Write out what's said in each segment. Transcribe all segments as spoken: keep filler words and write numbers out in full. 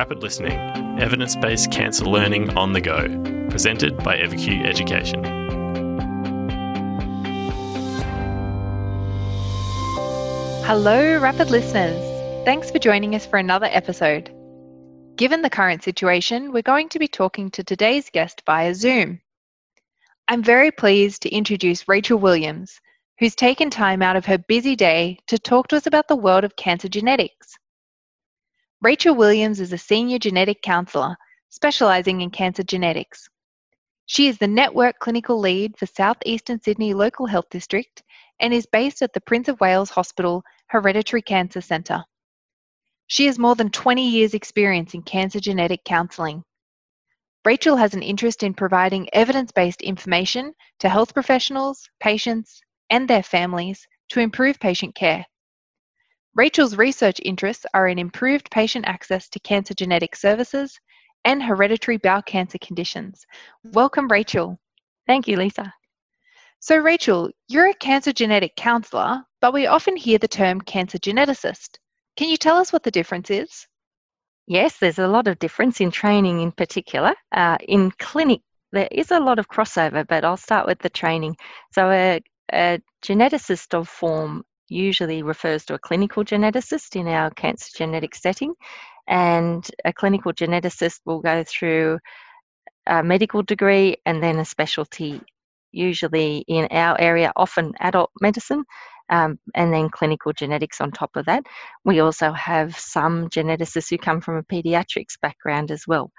Rapid Listening, evidence-based cancer learning on the go, presented by eviQ Education. Hello, Rapid listeners. Thanks for joining us for another episode. Given the current situation, we're going to be talking to today's guest via Zoom. I'm very pleased to introduce Rachel Williams, who's taken time out of her busy day to talk to us about the world of cancer genetics. Rachel Williams is a senior genetic counsellor specialising in cancer genetics. She is the network clinical lead for South Eastern Sydney Local Health District and is based at the Prince of Wales Hospital Hereditary Cancer Centre. She has more than twenty years' experience in cancer genetic counselling. Rachel has an interest in providing evidence-based information to health professionals, patients, and their families to improve patient care. Rachel's research interests are in improved patient access to cancer genetic services and hereditary bowel cancer conditions. Welcome, Rachel. Thank you, Lisa. So, Rachel, you're a cancer genetic counsellor, but we often hear the term cancer geneticist. Can you tell us what the difference is? Yes, there's a lot of difference in training in particular. Uh, in clinic, there is a lot of crossover, but I'll start with the training. So a, a geneticist of form usually refers to a clinical geneticist in our cancer genetic setting, and a clinical geneticist will go through a medical degree and then a specialty, usually in our area, often adult medicine, Um, and then clinical genetics on top of that. We also have some geneticists who come from a paediatrics background as well.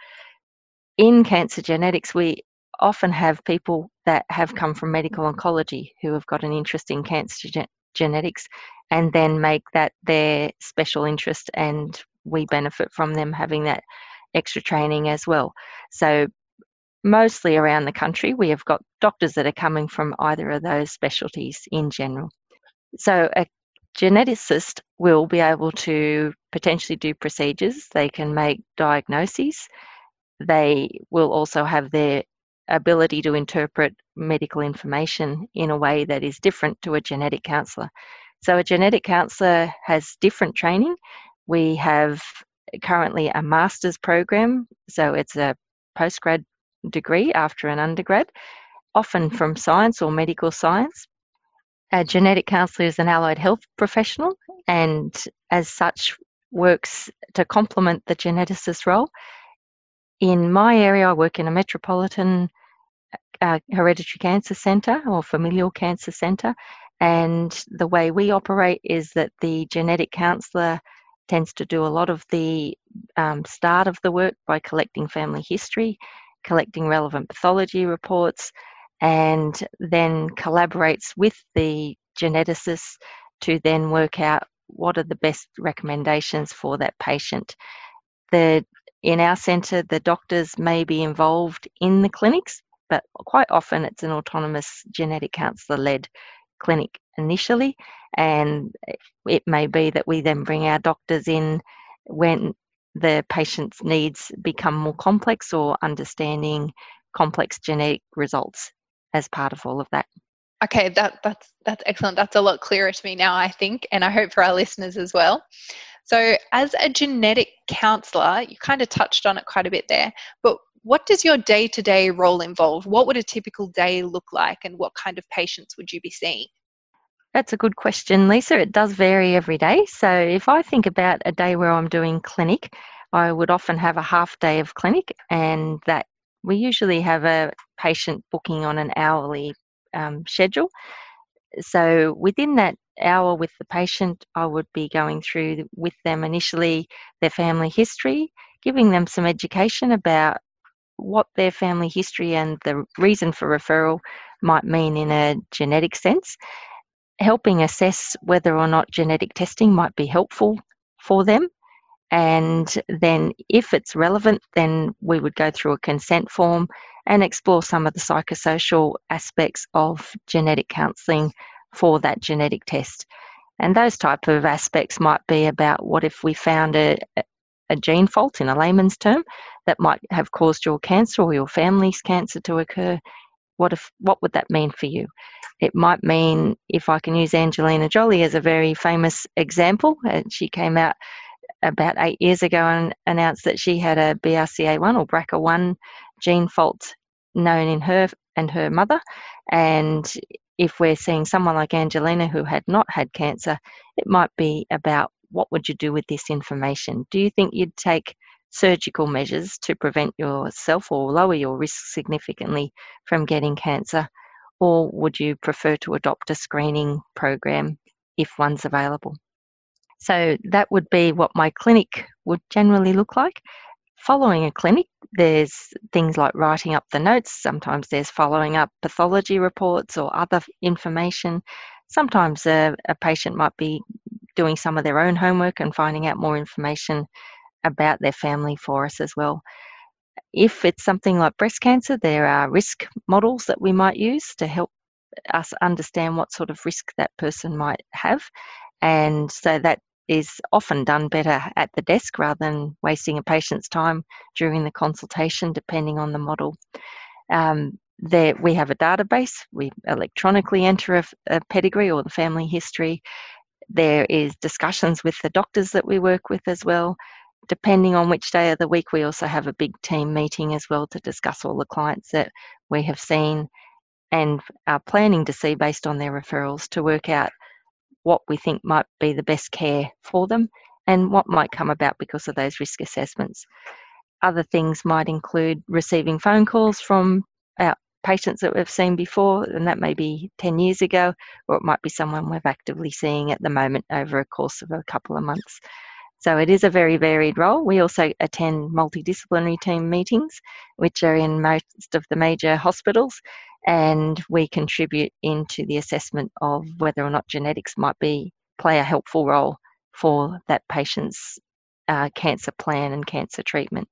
In cancer genetics, we often have people that have come from medical oncology who have got an interest in cancer gen- genetics and then make that their special interest, and we benefit from them having that extra training as well. So mostly around the country, we have got doctors that are coming from either of those specialties in general. So a geneticist will be able to potentially do procedures, they can make diagnoses, they will also have their ability to interpret medical information in a way that is different to a genetic counsellor. So a genetic counsellor has different training. We have currently a master's program, so it's a postgrad degree after an undergrad, often from science or medical science. A genetic counsellor is an allied health professional and as such works to complement the geneticist role. In my area, I work in a metropolitan uh, hereditary cancer centre or familial cancer centre, and the way we operate is that the genetic counsellor tends to do a lot of the um, start of the work by collecting family history, collecting relevant pathology reports, and then collaborates with the geneticists to then work out what are the best recommendations for that patient. The, in our centre, the doctors may be involved in the clinics, but quite often it's an autonomous genetic counsellor-led clinic initially, and it may be that we then bring our doctors in when the patient's needs become more complex or understanding complex genetic results as part of all of that. Okay, that, that's that's excellent. That's a lot clearer to me now, I think, and I hope for our listeners as well. So as a genetic counsellor, you kind of touched on it quite a bit there, but what does your day-to-day role involve? What would a typical day look like and what kind of patients would you be seeing? That's a good question, Lisa. It does vary every day. So if I think about a day where I'm doing clinic, I would often have a half day of clinic, and that we usually have a patient booking on an hourly um, schedule. So within that hour with the patient, I would be going through with them initially their family history, giving them some education about what their family history and the reason for referral might mean in a genetic sense, helping assess whether or not genetic testing might be helpful for them. And then if it's relevant, then we would go through a consent form and explore some of the psychosocial aspects of genetic counselling for that genetic test. And those type of aspects might be about what if we found a, a gene fault in a layman's term that might have caused your cancer or your family's cancer to occur. What if, what would that mean for you? It might mean, if I can use Angelina Jolie as a very famous example, and she came out about eight years ago and announced that she had a B R C A one or B R C A one gene fault known in her and her mother. And if we're seeing someone like Angelina who had not had cancer, it might be about what would you do with this information? Do you think you'd take surgical measures to prevent yourself or lower your risk significantly from getting cancer? Or would you prefer to adopt a screening program if one's available? So that would be what my clinic would generally look like. Following a clinic, there's things like writing up the notes. Sometimes there's following up pathology reports or other information. Sometimes a, a patient might be doing some of their own homework and finding out more information about their family for us as well. If it's something like breast cancer, there are risk models that we might use to help us understand what sort of risk that person might have. And so that is often done better at the desk rather than wasting a patient's time during the consultation, depending on the model. Um, there, we have a database. We electronically enter a, a pedigree or the family history. There is discussions with the doctors that we work with as well. Depending on which day of the week, we also have a big team meeting as well to discuss all the clients that we have seen and are planning to see based on their referrals to work out what we think might be the best care for them and what might come about because of those risk assessments. Other things might include receiving phone calls from our patients that we've seen before, and that may be ten years ago, or it might be someone we're actively seeing at the moment over a course of a couple of months. So it is a very varied role. We also attend multidisciplinary team meetings, which are in most of the major hospitals, and we contribute into the assessment of whether or not genetics might be play a helpful role for that patient's uh, cancer plan and cancer treatment.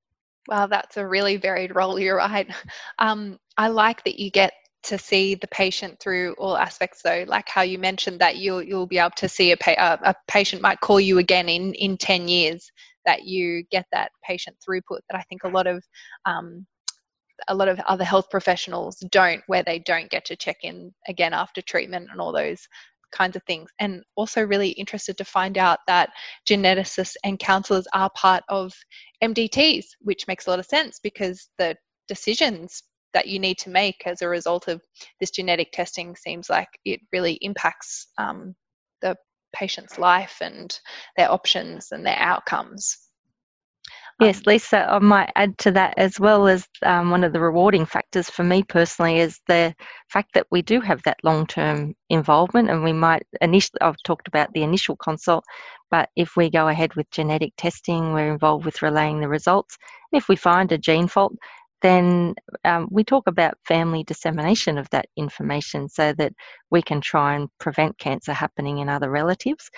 Wow, that's a really varied role, you're right. Um, I like that you get to see the patient through all aspects though, like how you mentioned that you'll, you'll be able to see a, pa- a patient might call you again in, in ten years, that you get that patient throughput that I think a lot of um, a lot of other health professionals don't, where they don't get to check in again after treatment and all those kinds of things. And also really interested to find out that geneticists and counsellors are part of M D Ts, which makes a lot of sense because the decisions that you need to make as a result of this genetic testing seems like it really impacts um, the patient's life and their options and their outcomes. Yes, Lisa, I might add to that as well as um, one of the rewarding factors for me personally is the fact that we do have that long-term involvement, and we might initially, I've talked about the initial consult, but if we go ahead with genetic testing, we're involved with relaying the results. And if we find a gene fault, then um, we talk about family dissemination of that information so that we can try and prevent cancer happening in other relatives.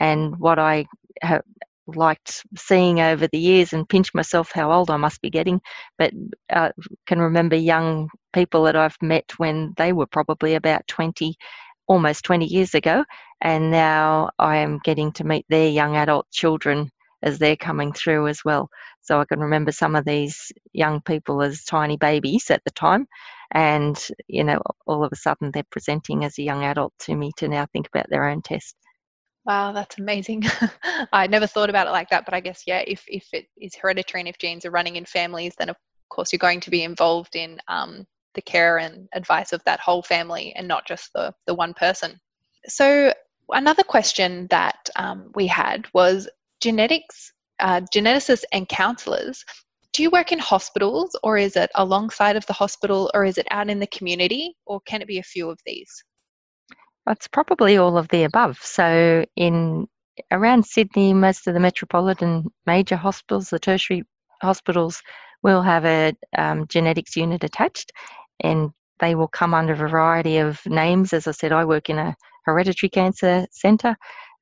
And what I have liked seeing over the years, and pinch myself how old I must be getting, but I uh, can remember young people that I've met when they were probably about twenty, almost twenty years ago, and now I am getting to meet their young adult children as they're coming through as well. So I can remember some of these young people as tiny babies at the time, and you know, all of a sudden they're presenting as a young adult to me to now think about their own test. Wow, that's amazing. I never thought about it like that, but I guess, yeah, if, if it is hereditary and if genes are running in families, then of course you're going to be involved in um, the care and advice of that whole family and not just the, the one person. So another question that um, we had was, genetics, uh, geneticists and counsellors, do you work in hospitals, or is it alongside of the hospital, or is it out in the community, or can it be a few of these? It's probably all of the above. So in around Sydney, most of the metropolitan major hospitals, the tertiary hospitals, will have a um, genetics unit attached, and they will come under a variety of names. As I said, I work in a hereditary cancer centre.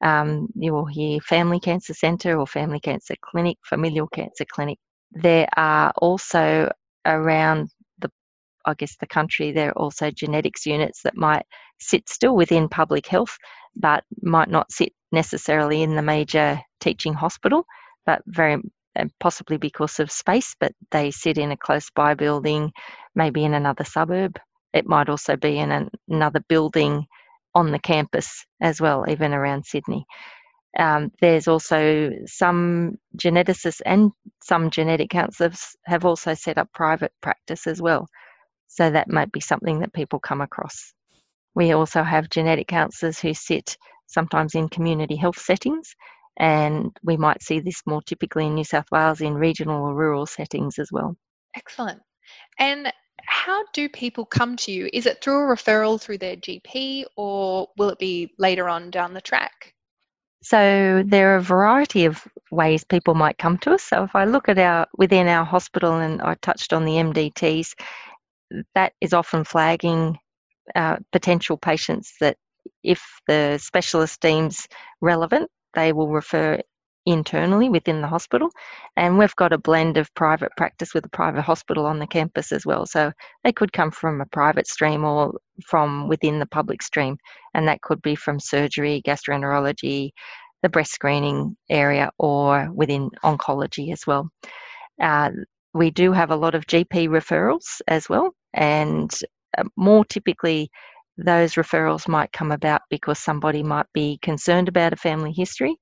Um, you will hear Family Cancer Centre or Family Cancer Clinic, Familial Cancer Clinic. There are also around the, I guess, the country, there are also genetics units that might sit still within public health, but might not sit necessarily in the major teaching hospital, but very possibly because of space, but they sit in a close by building, maybe in another suburb. It might also be in an, another building on the campus as well, even around Sydney. Um, there's also some geneticists and some genetic counselors have also set up private practice as well. So that might be something that people come across. We also have genetic counsellors who sit sometimes in community health settings, and we might see this more typically in New South Wales in regional or rural settings as well. Excellent. And how do people come to you? Is it through a referral through their G P, or will it be later on down the track? So there are a variety of ways people might come to us. So if I look at our within our hospital, and I touched on the M D Ts, that is often flagging uh, potential patients that if the specialist deems relevant, they will refer internally within the hospital. And we've got a blend of private practice with a private hospital on the campus as well. So they could come from a private stream or from within the public stream. And that could be from surgery, gastroenterology, the breast screening area, or within oncology as well. Uh, we do have a lot of G P referrals as well. And more typically, those referrals might come about because somebody might be concerned about a family history,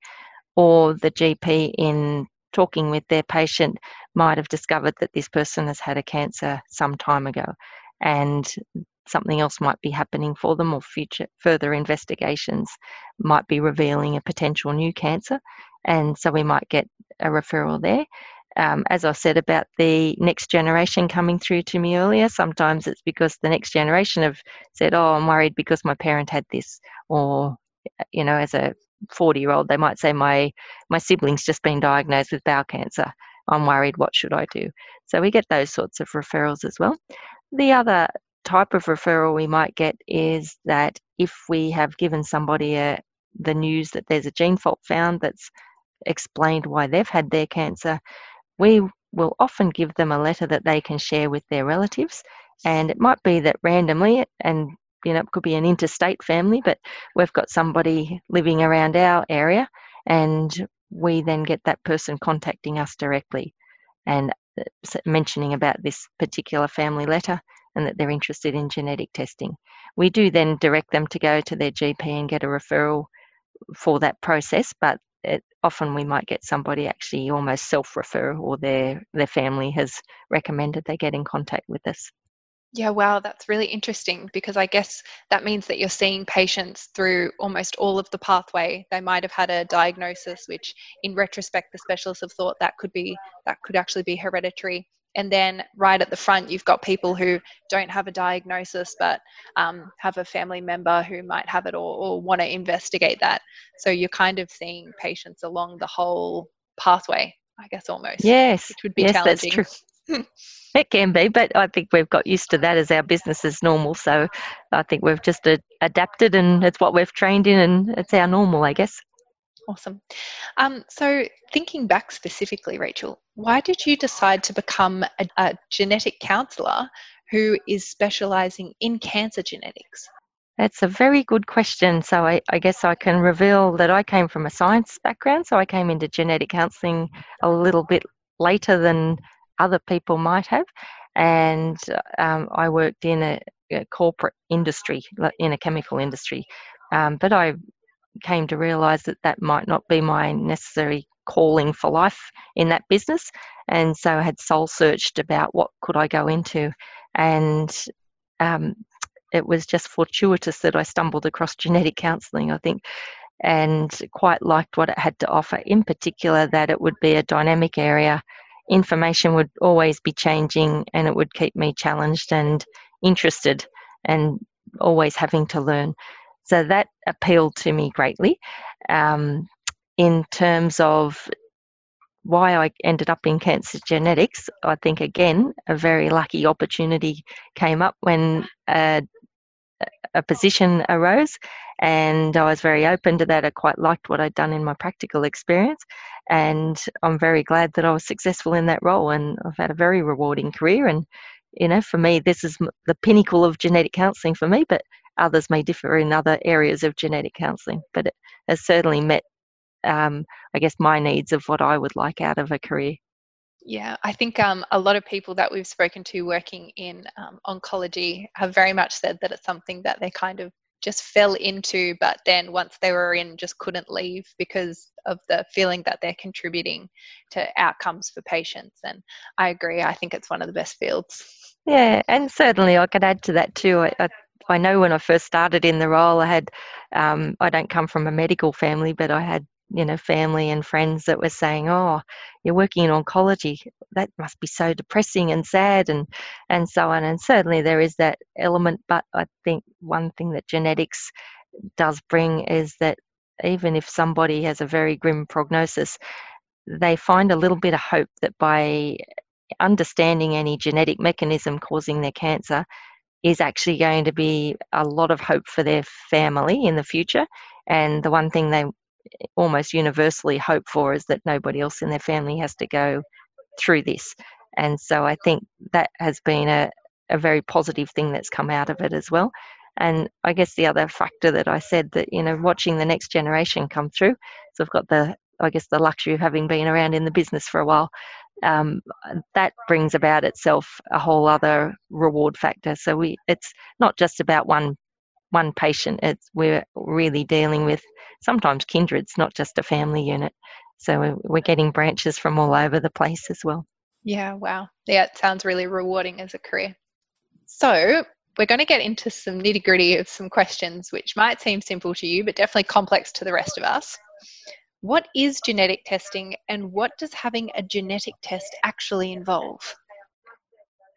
or the G P in talking with their patient might have discovered that this person has had a cancer some time ago and something else might be happening for them, or future further investigations might be revealing a potential new cancer. And so we might get a referral there. Um, as I said about the next generation coming through to me earlier, sometimes it's because the next generation have said, oh, I'm worried because my parent had this, or, you know, as a forty-year-old, they might say, my, my sibling's just been diagnosed with bowel cancer. I'm worried, what should I do? So we get those sorts of referrals as well. The other type of referral we might get is that if we have given somebody a, the news that there's a gene fault found that's explained why they've had their cancer, we will often give them a letter that they can share with their relatives. And it might be that randomly, and you know, it could be an interstate family, but we've got somebody living around our area, and we then get that person contacting us directly and mentioning about this particular family letter and that they're interested in genetic testing. We do then direct them to go to their G P and get a referral for that process, but It, often we might get somebody actually almost self-refer, or their their family has recommended they get in contact with us. Yeah, wow, that's really interesting, because I guess that means that you're seeing patients through almost all of the pathway. They might have had a diagnosis, which in retrospect the specialists have thought that could be that could actually be hereditary. And then right at the front, you've got people who don't have a diagnosis but um, have a family member who might have it, or, or want to investigate that. So you're kind of seeing patients along the whole pathway, I guess, almost. Yes. Which would be yes, challenging. That's true. It can be, but I think we've got used to that as our business is normal. So I think we've just a- adapted, and it's what we've trained in, and it's our normal, I guess. Awesome. Um, so thinking back specifically, Rachel, why did you decide to become a, a genetic counsellor who is specialising in cancer genetics? That's a very good question. So I, I guess I can reveal that I came from a science background, so I came into genetic counselling a little bit later than other people might have. And um, I worked in a, a corporate industry, in a chemical industry. Um, but I came to realise that that might not be my necessary calling for life in that business, and so I had soul searched about what could I go into, and um, it was just fortuitous that I stumbled across genetic counselling, I think, and quite liked what it had to offer, in particular that it would be a dynamic area. Information would always be changing, and it would keep me challenged and interested and always having to learn. So that appealed to me greatly um, in terms of why I ended up in cancer genetics. I think, again, a very lucky opportunity came up when a, a position arose, and I was very open to that. I quite liked what I'd done in my practical experience, and I'm very glad that I was successful in that role, and I've had a very rewarding career. And, you know, for me, this is the pinnacle of genetic counselling for me, but others may differ in other areas of genetic counselling, but it has certainly met, um, I guess, my needs of what I would like out of a career. Yeah, I think um, a lot of people that we've spoken to working in um, oncology have very much said that it's something that they kind of just fell into, but then once they were in, just couldn't leave because of the feeling that they're contributing to outcomes for patients. And I agree, I think it's one of the best fields. Yeah, and certainly I could add to that too. I, I, I know when I first started in the role, I had, um, I don't come from a medical family, but I had, you know, family and friends that were saying, oh, you're working in oncology, that must be so depressing and sad and, and so on. And certainly there is that element, but I think one thing that genetics does bring is that even if somebody has a very grim prognosis, they find a little bit of hope that by understanding any genetic mechanism causing their cancer is actually going to be a lot of hope for their family in the future. And the one thing they almost universally hope for is that nobody else in their family has to go through this. And so I think that has been a, a very positive thing that's come out of it as well. And I guess the other factor that I said that, you know, watching the next generation come through, so I've got the, I guess the luxury of having been around in the business for a while, um, that brings about itself a whole other reward factor. So we, it's not just about one one patient, it's we're really dealing with sometimes kindreds, not just a family unit. So we're, we're getting branches from all over the place as well. Yeah, wow. Yeah, it sounds really rewarding as a career. So we're going to get into some nitty gritty of some questions, which might seem simple to you, but definitely complex to the rest of us. What is genetic testing and what does having a genetic test actually involve?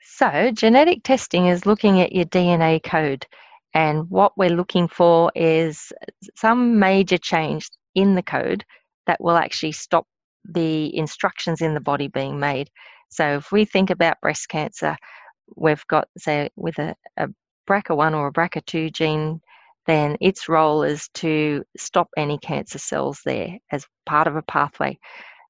So genetic testing is looking at your D N A code. And what we're looking for is some major change in the code that will actually stop the instructions in the body being made. So if we think about breast cancer, we've got, say, with a, a B R C A one or a B R C A two gene, then its role is to stop any cancer cells there as part of a pathway.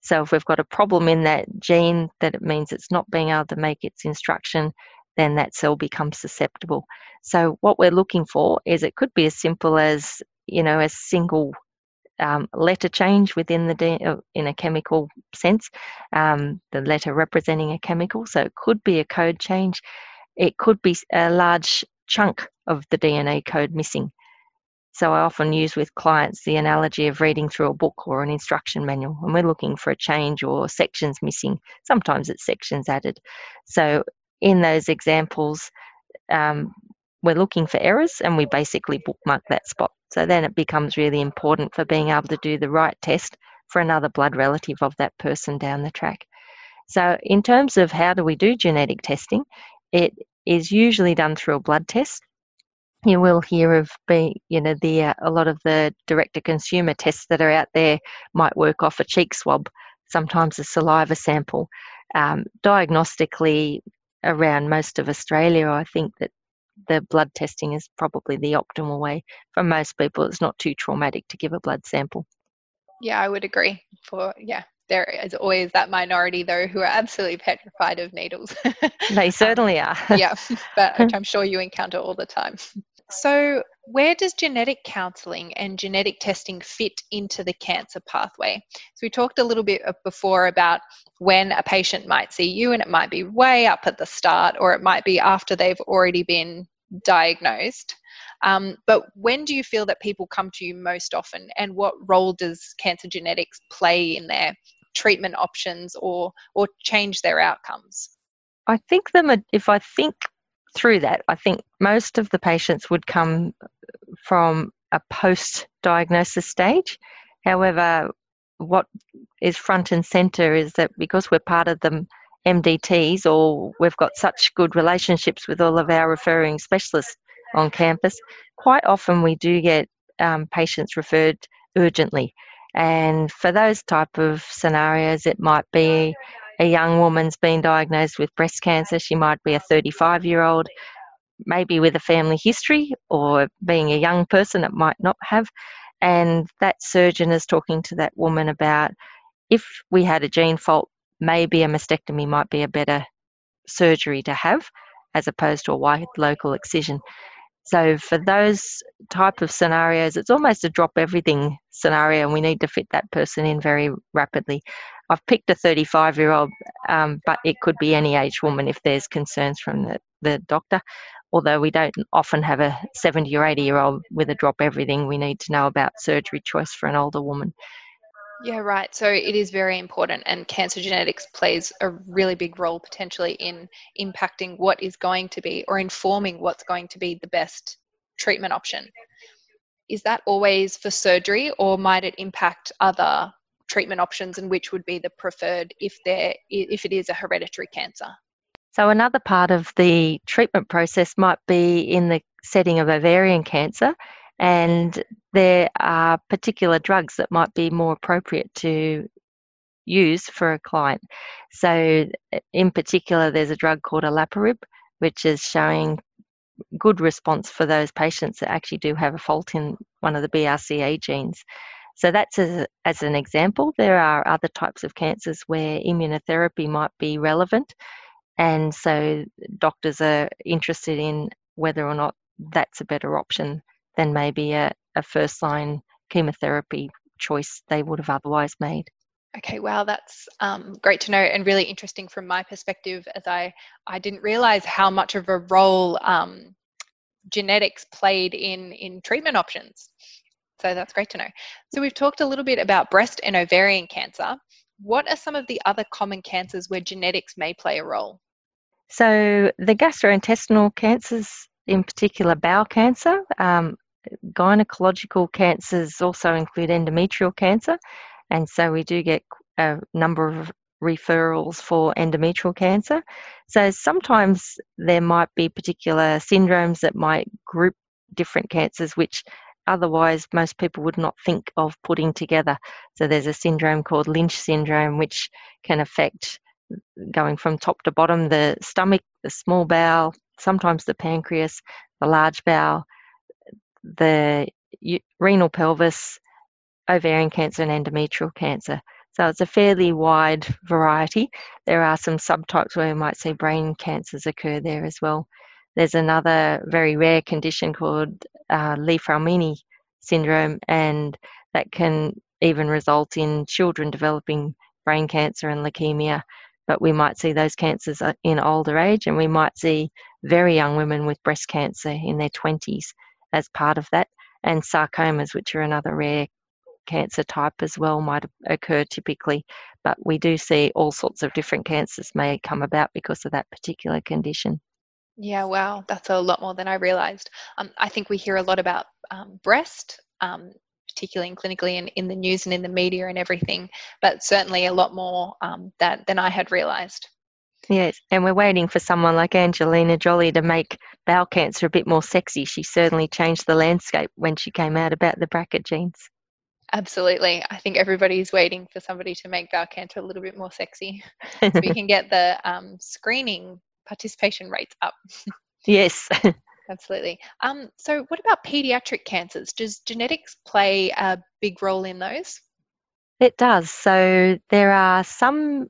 So if we've got a problem in that gene, that it means it's not being able to make its instruction, then that cell becomes susceptible. So what we're looking for is, it could be as simple as, you know, a single um, letter change within the D N A, in a chemical sense, um, the letter representing a chemical. So it could be a code change. It could be a large chunk of the D N A code missing. So I often use with clients the analogy of reading through a book or an instruction manual, and we're looking for a change or sections missing. Sometimes it's sections added. So in those examples, um, we're looking for errors and we basically bookmark that spot. So then it becomes really important for being able to do the right test for another blood relative of that person down the track. So in terms of how do we do genetic testing, it is usually done through a blood test. You will hear of be, you know, the uh, a lot of the direct-to-consumer tests that are out there might work off a cheek swab, sometimes a saliva sample. Um, diagnostically, around most of Australia, I think that the blood testing is probably the optimal way. For most people, it's not too traumatic to give a blood sample. Yeah, I would agree. For yeah, there is always that minority though who are absolutely petrified of needles. They certainly are. Yeah, but which I'm sure you encounter all the time. So where does genetic counselling and genetic testing fit into the cancer pathway? So we talked a little bit before about when a patient might see you, and it might be way up at the start or it might be after they've already been diagnosed. Um, but when do you feel that people come to you most often, and what role does cancer genetics play in their treatment options or or change their outcomes? I think them, if I think... Through that, I think most of the patients would come from a post-diagnosis stage. However, what is front and centre is that because we're part of the M D Ts, or we've got such good relationships with all of our referring specialists on campus, quite often we do get um, patients referred urgently. And for those type of scenarios, it might be a young woman's been diagnosed with breast cancer. She might be a thirty-five-year-old, maybe with a family history, or being a young person, it might not have. And that surgeon is talking to that woman about, if we had a gene fault, maybe a mastectomy might be a better surgery to have as opposed to a wide local excision. So for those type of scenarios, it's almost a drop everything scenario, and we need to fit that person in very rapidly. I've picked a thirty-five-year-old, um, but it could be any age woman if there's concerns from the, the doctor. although we don't often have a seventy or eighty year old with a drop everything, we need to know about surgery choice for an older woman. Yeah, right. So it is very important, and cancer genetics plays a really big role potentially in impacting what is going to be, or informing what's going to be, the best treatment option. Is that always for surgery, or might it impact other treatment options, and which would be the preferred if there if it is a hereditary cancer? So another part of the treatment process might be in the setting of ovarian cancer, and there are particular drugs that might be more appropriate to use for a client. So in particular, there's a drug called Olaparib, which is showing good response for those patients that actually do have a fault in one of the B R C A genes. So that's as, as an example. There are other types of cancers where immunotherapy might be relevant, and so doctors are interested in whether or not that's a better option than maybe a, a first-line chemotherapy choice they would have otherwise made. Okay, wow, that's um, great to know, and really interesting from my perspective, as I, I didn't realise how much of a role um, genetics played in, in treatment options. So that's great to know. So we've talked a little bit about breast and ovarian cancer. What are some of the other common cancers where genetics may play a role? So the gastrointestinal cancers, in particular bowel cancer, um, gynecological cancers also include endometrial cancer, and so we do get a number of referrals for endometrial cancer. So sometimes there might be particular syndromes that might group different cancers, which otherwise most people would not think of putting together. So there's a syndrome called Lynch syndrome, which can affect, going from top to bottom, the stomach, the small bowel, sometimes the pancreas, the large bowel, the renal pelvis, ovarian cancer and endometrial cancer. So it's a fairly wide variety. There are some subtypes where we might see brain cancers occur there as well. There's another very rare condition called uh, Li-Fraumeni syndrome, and that can even result in children developing brain cancer and leukaemia. But we might see those cancers in older age, and we might see very young women with breast cancer in their twenties as part of that. And sarcomas, which are another rare cancer type as well, might occur typically. But we do see all sorts of different cancers may come about because of that particular condition. Yeah, wow, that's a lot more than I realised. Um, I think we hear a lot about um, breast, um, particularly in clinically and in the news and in the media and everything, but certainly a lot more um, that than I had realised. Yes, and we're waiting for someone like Angelina Jolie to make bowel cancer a bit more sexy. She certainly changed the landscape when she came out about the B R C A genes. Absolutely. I think everybody's waiting for somebody to make bowel cancer a little bit more sexy so we can get the um, screening participation rates up. Yes. Absolutely. Um, so what about paediatric cancers? Does genetics play a big role in those? It does. So there are some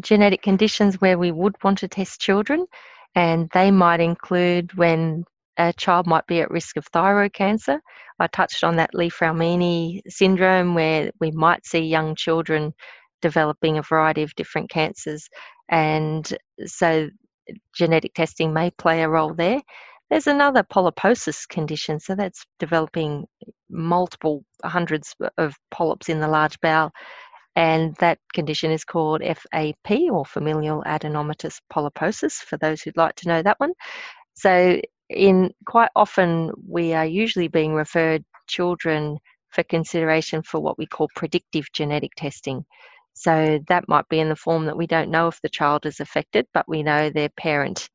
genetic conditions where we would want to test children, and they might include when a child might be at risk of thyroid cancer. I touched on that Li-Fraumeni syndrome where we might see young children developing a variety of different cancers, and so genetic testing may play a role there. There's another polyposis condition, so that's developing multiple hundreds of polyps in the large bowel, and that condition is called F A P, or familial adenomatous polyposis, for those who'd like to know that one. So in quite often we are usually being referred children for consideration for what we call predictive genetic testing. So that might be in the form that we don't know if the child is affected, but we know their parent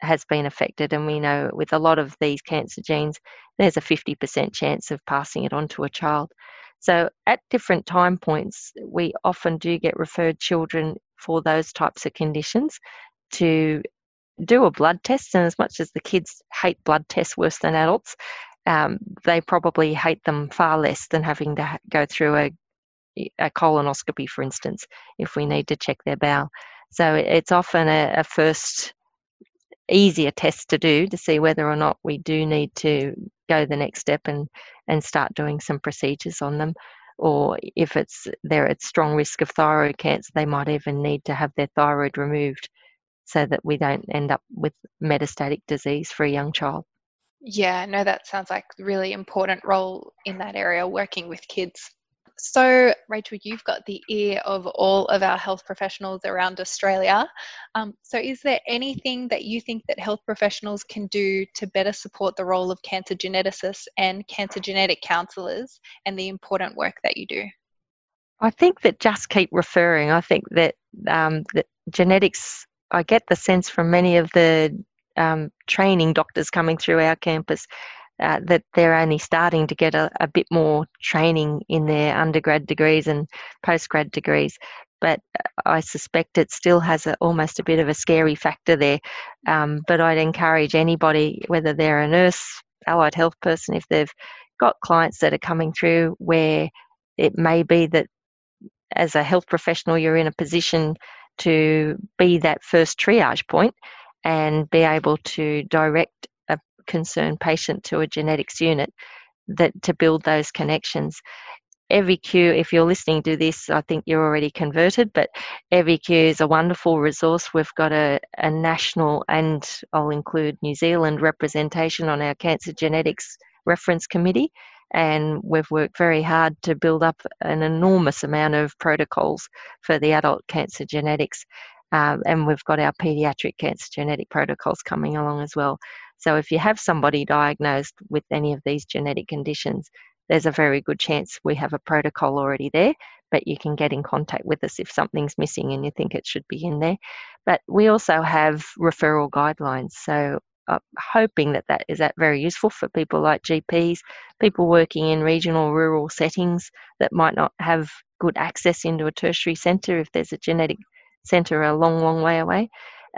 has been affected, and we know with a lot of these cancer genes, there's a fifty percent chance of passing it on to a child. So at different time points, we often do get referred children for those types of conditions to do a blood test, and as much as the kids hate blood tests worse than adults, um, they probably hate them far less than having to go through a a colonoscopy, for instance, if we need to check their bowel. So it's often a, a first easier test to do to see whether or not we do need to go the next step and, and start doing some procedures on them. Or if it's they're at strong risk of thyroid cancer, they might even need to have their thyroid removed. so that we don't end up with metastatic disease for a young child. Yeah, no, that sounds like a really important role in that area, working with kids. So, Rachel, you've got the ear of all of our health professionals around Australia. Um, so is there anything that you think that health professionals can do to better support the role of cancer geneticists and cancer genetic counsellors and the important work that you do? I think that just keep referring. I think that, um, that genetics, I get the sense from many of the um, training doctors coming through our campus Uh, that they're only starting to get a, a bit more training in their undergrad degrees and postgrad degrees. But I suspect it still has a, almost a bit of a scary factor there. Um, but I'd encourage anybody, whether they're a nurse, allied health person, if they've got clients that are coming through where it may be that as a health professional you're in a position to be that first triage point and be able to direct concerned patient to a genetics unit, that to build those connections. eviQ, if you're listening to this, I think you're already converted, but eviQ is a wonderful resource. We've got a, a national, and I'll include New Zealand, representation on our Cancer Genetics Reference Committee, and we've worked very hard to build up an enormous amount of protocols for the adult cancer genetics, um, and we've got our paediatric cancer genetic protocols coming along as well. So if you have somebody diagnosed with any of these genetic conditions, there's a very good chance we have a protocol already there, but you can get in contact with us if something's missing and you think it should be in there. But we also have referral guidelines. So I'm hoping that that is that very useful for people like G Ps, people working in regional rural settings that might not have good access into a tertiary centre if there's a genetic centre a long, long way away.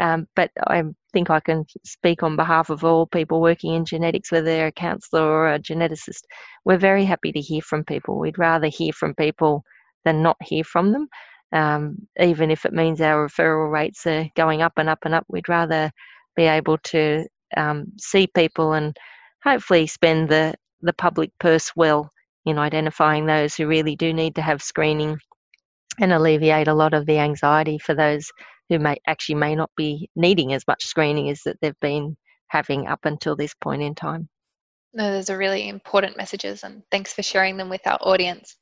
Um, but I think I can speak on behalf of all people working in genetics, whether they're a counsellor or a geneticist. We're very happy to hear from people. We'd rather hear from people than not hear from them. Um, even if it means our referral rates are going up and up and up, we'd rather be able to um, see people and hopefully spend the, the public purse well in identifying those who really do need to have screening and alleviate a lot of the anxiety for those who may actually may not be needing as much screening as that they've been having up until this point in time. No, those are really important messages, and thanks for sharing them with our audience.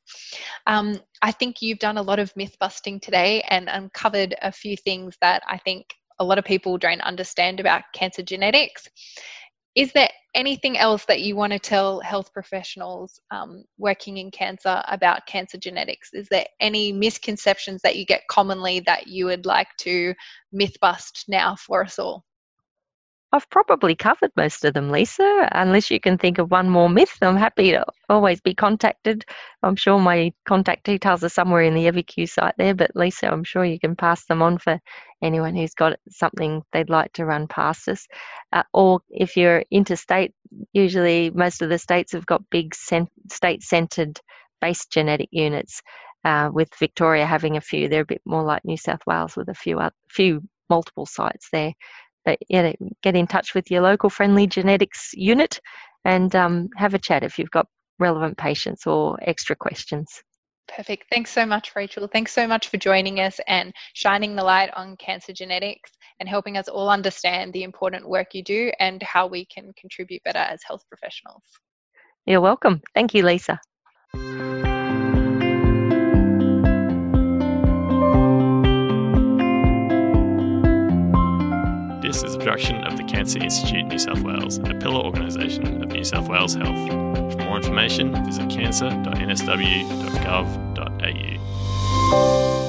Um, I think you've done a lot of myth busting today and uncovered a few things that I think a lot of people don't understand about cancer genetics. Is there anything else that you want to tell health professionals um, working in cancer about cancer genetics? Is there any misconceptions that you get commonly that you would like to myth bust now for us all? I've probably covered most of them, Lisa, unless you can think of one more myth. I'm happy to always be contacted. I'm sure my contact details are somewhere in the eviQ site there, but Lisa, I'm sure you can pass them on for anyone who's got something they'd like to run past us. Uh, or if you're interstate, usually most of the states have got big cent- state-centred based genetic units, uh, with Victoria having a few. They're a bit more like New South Wales with a few, uh, few multiple sites there. But you know, get in touch with your local friendly genetics unit and um, have a chat if you've got relevant patients or extra questions. Perfect. Thanks so much, Rachel. Thanks so much for joining us and shining the light on cancer genetics and helping us all understand the important work you do and how we can contribute better as health professionals. You're welcome. Thank you, Lisa. This is a production of the Cancer Institute New South Wales, a pillar organisation of New South Wales Health. For more information, visit cancer dot n s w dot gov dot a u.